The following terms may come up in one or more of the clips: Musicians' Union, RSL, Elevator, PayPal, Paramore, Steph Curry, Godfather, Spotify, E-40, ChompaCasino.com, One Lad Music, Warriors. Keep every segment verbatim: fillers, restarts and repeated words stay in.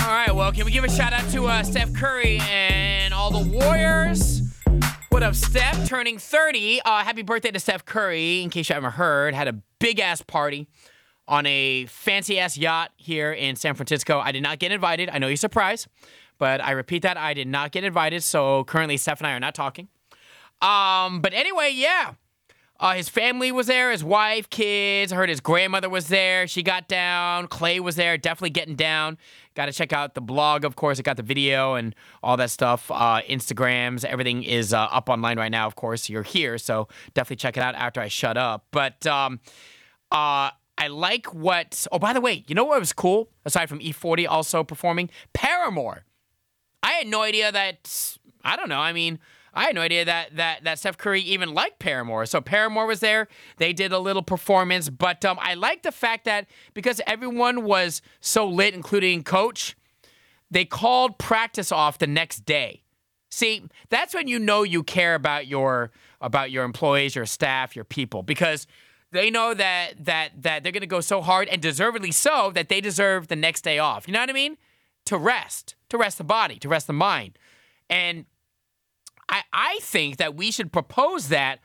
All right, well, can we give a shout-out to uh, Steph Curry and all the Warriors? What up, Steph? Turning thirty. Uh, happy birthday to Steph Curry, in case you haven't heard. Had a big-ass party on a fancy-ass yacht here in San Francisco. I did not get invited. I know you're surprised, but I repeat that. I did not get invited, so currently Steph and I are not talking. Um, but anyway, yeah. Uh, his family was there, his wife, kids. I heard his grandmother was there. She got down. Clay was there, definitely getting down. Got to check out the blog, of course. I got the video and all that stuff. Uh, Instagrams, everything is uh, up online right now, of course. You're here, so definitely check it out after I shut up. But um, uh, I like what... Oh, by the way, you know what was cool? Aside from E forty also performing? Paramore. I had no idea that... I don't know. I mean, I had no idea that that, that Steph Curry even liked Paramore. So Paramore was there. They did a little performance. But um, I like the fact that because everyone was so lit, including Coach, they called practice off the next day. See, that's when you know you care about your about your employees, your staff, your people, because they know that that that they're going to go so hard, and deservedly so, that they deserve the next day off. You know what I mean? To rest, to rest the body, to rest the mind. And I, I think that we should propose that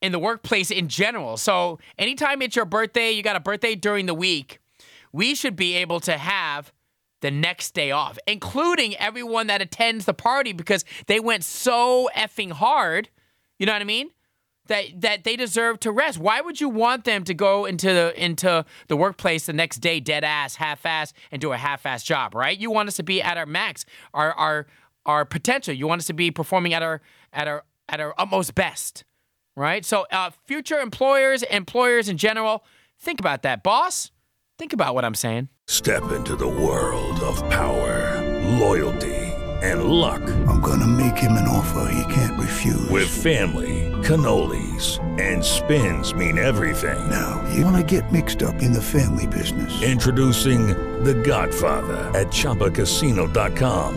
in the workplace in general. So anytime it's your birthday, you got a birthday during the week, we should be able to have the next day off, including everyone that attends the party because they went so effing hard, you know what I mean, that that they deserve to rest. Why would you want them to go into the, into the workplace the next day dead-ass, half-ass, and do a half-ass job, right? You want us to be at our max, our our... our potential. You want us to be performing at our at our at our utmost best, right? So, uh, future employers, employers in general, think about that, boss. Think about what I'm saying. Step into the world of power, loyalty, and luck. I'm gonna make him an offer he can't refuse. With family, cannolis, and spins mean everything. Now, you wanna get mixed up in the family business? Introducing The Godfather at Chompa Casino dot com.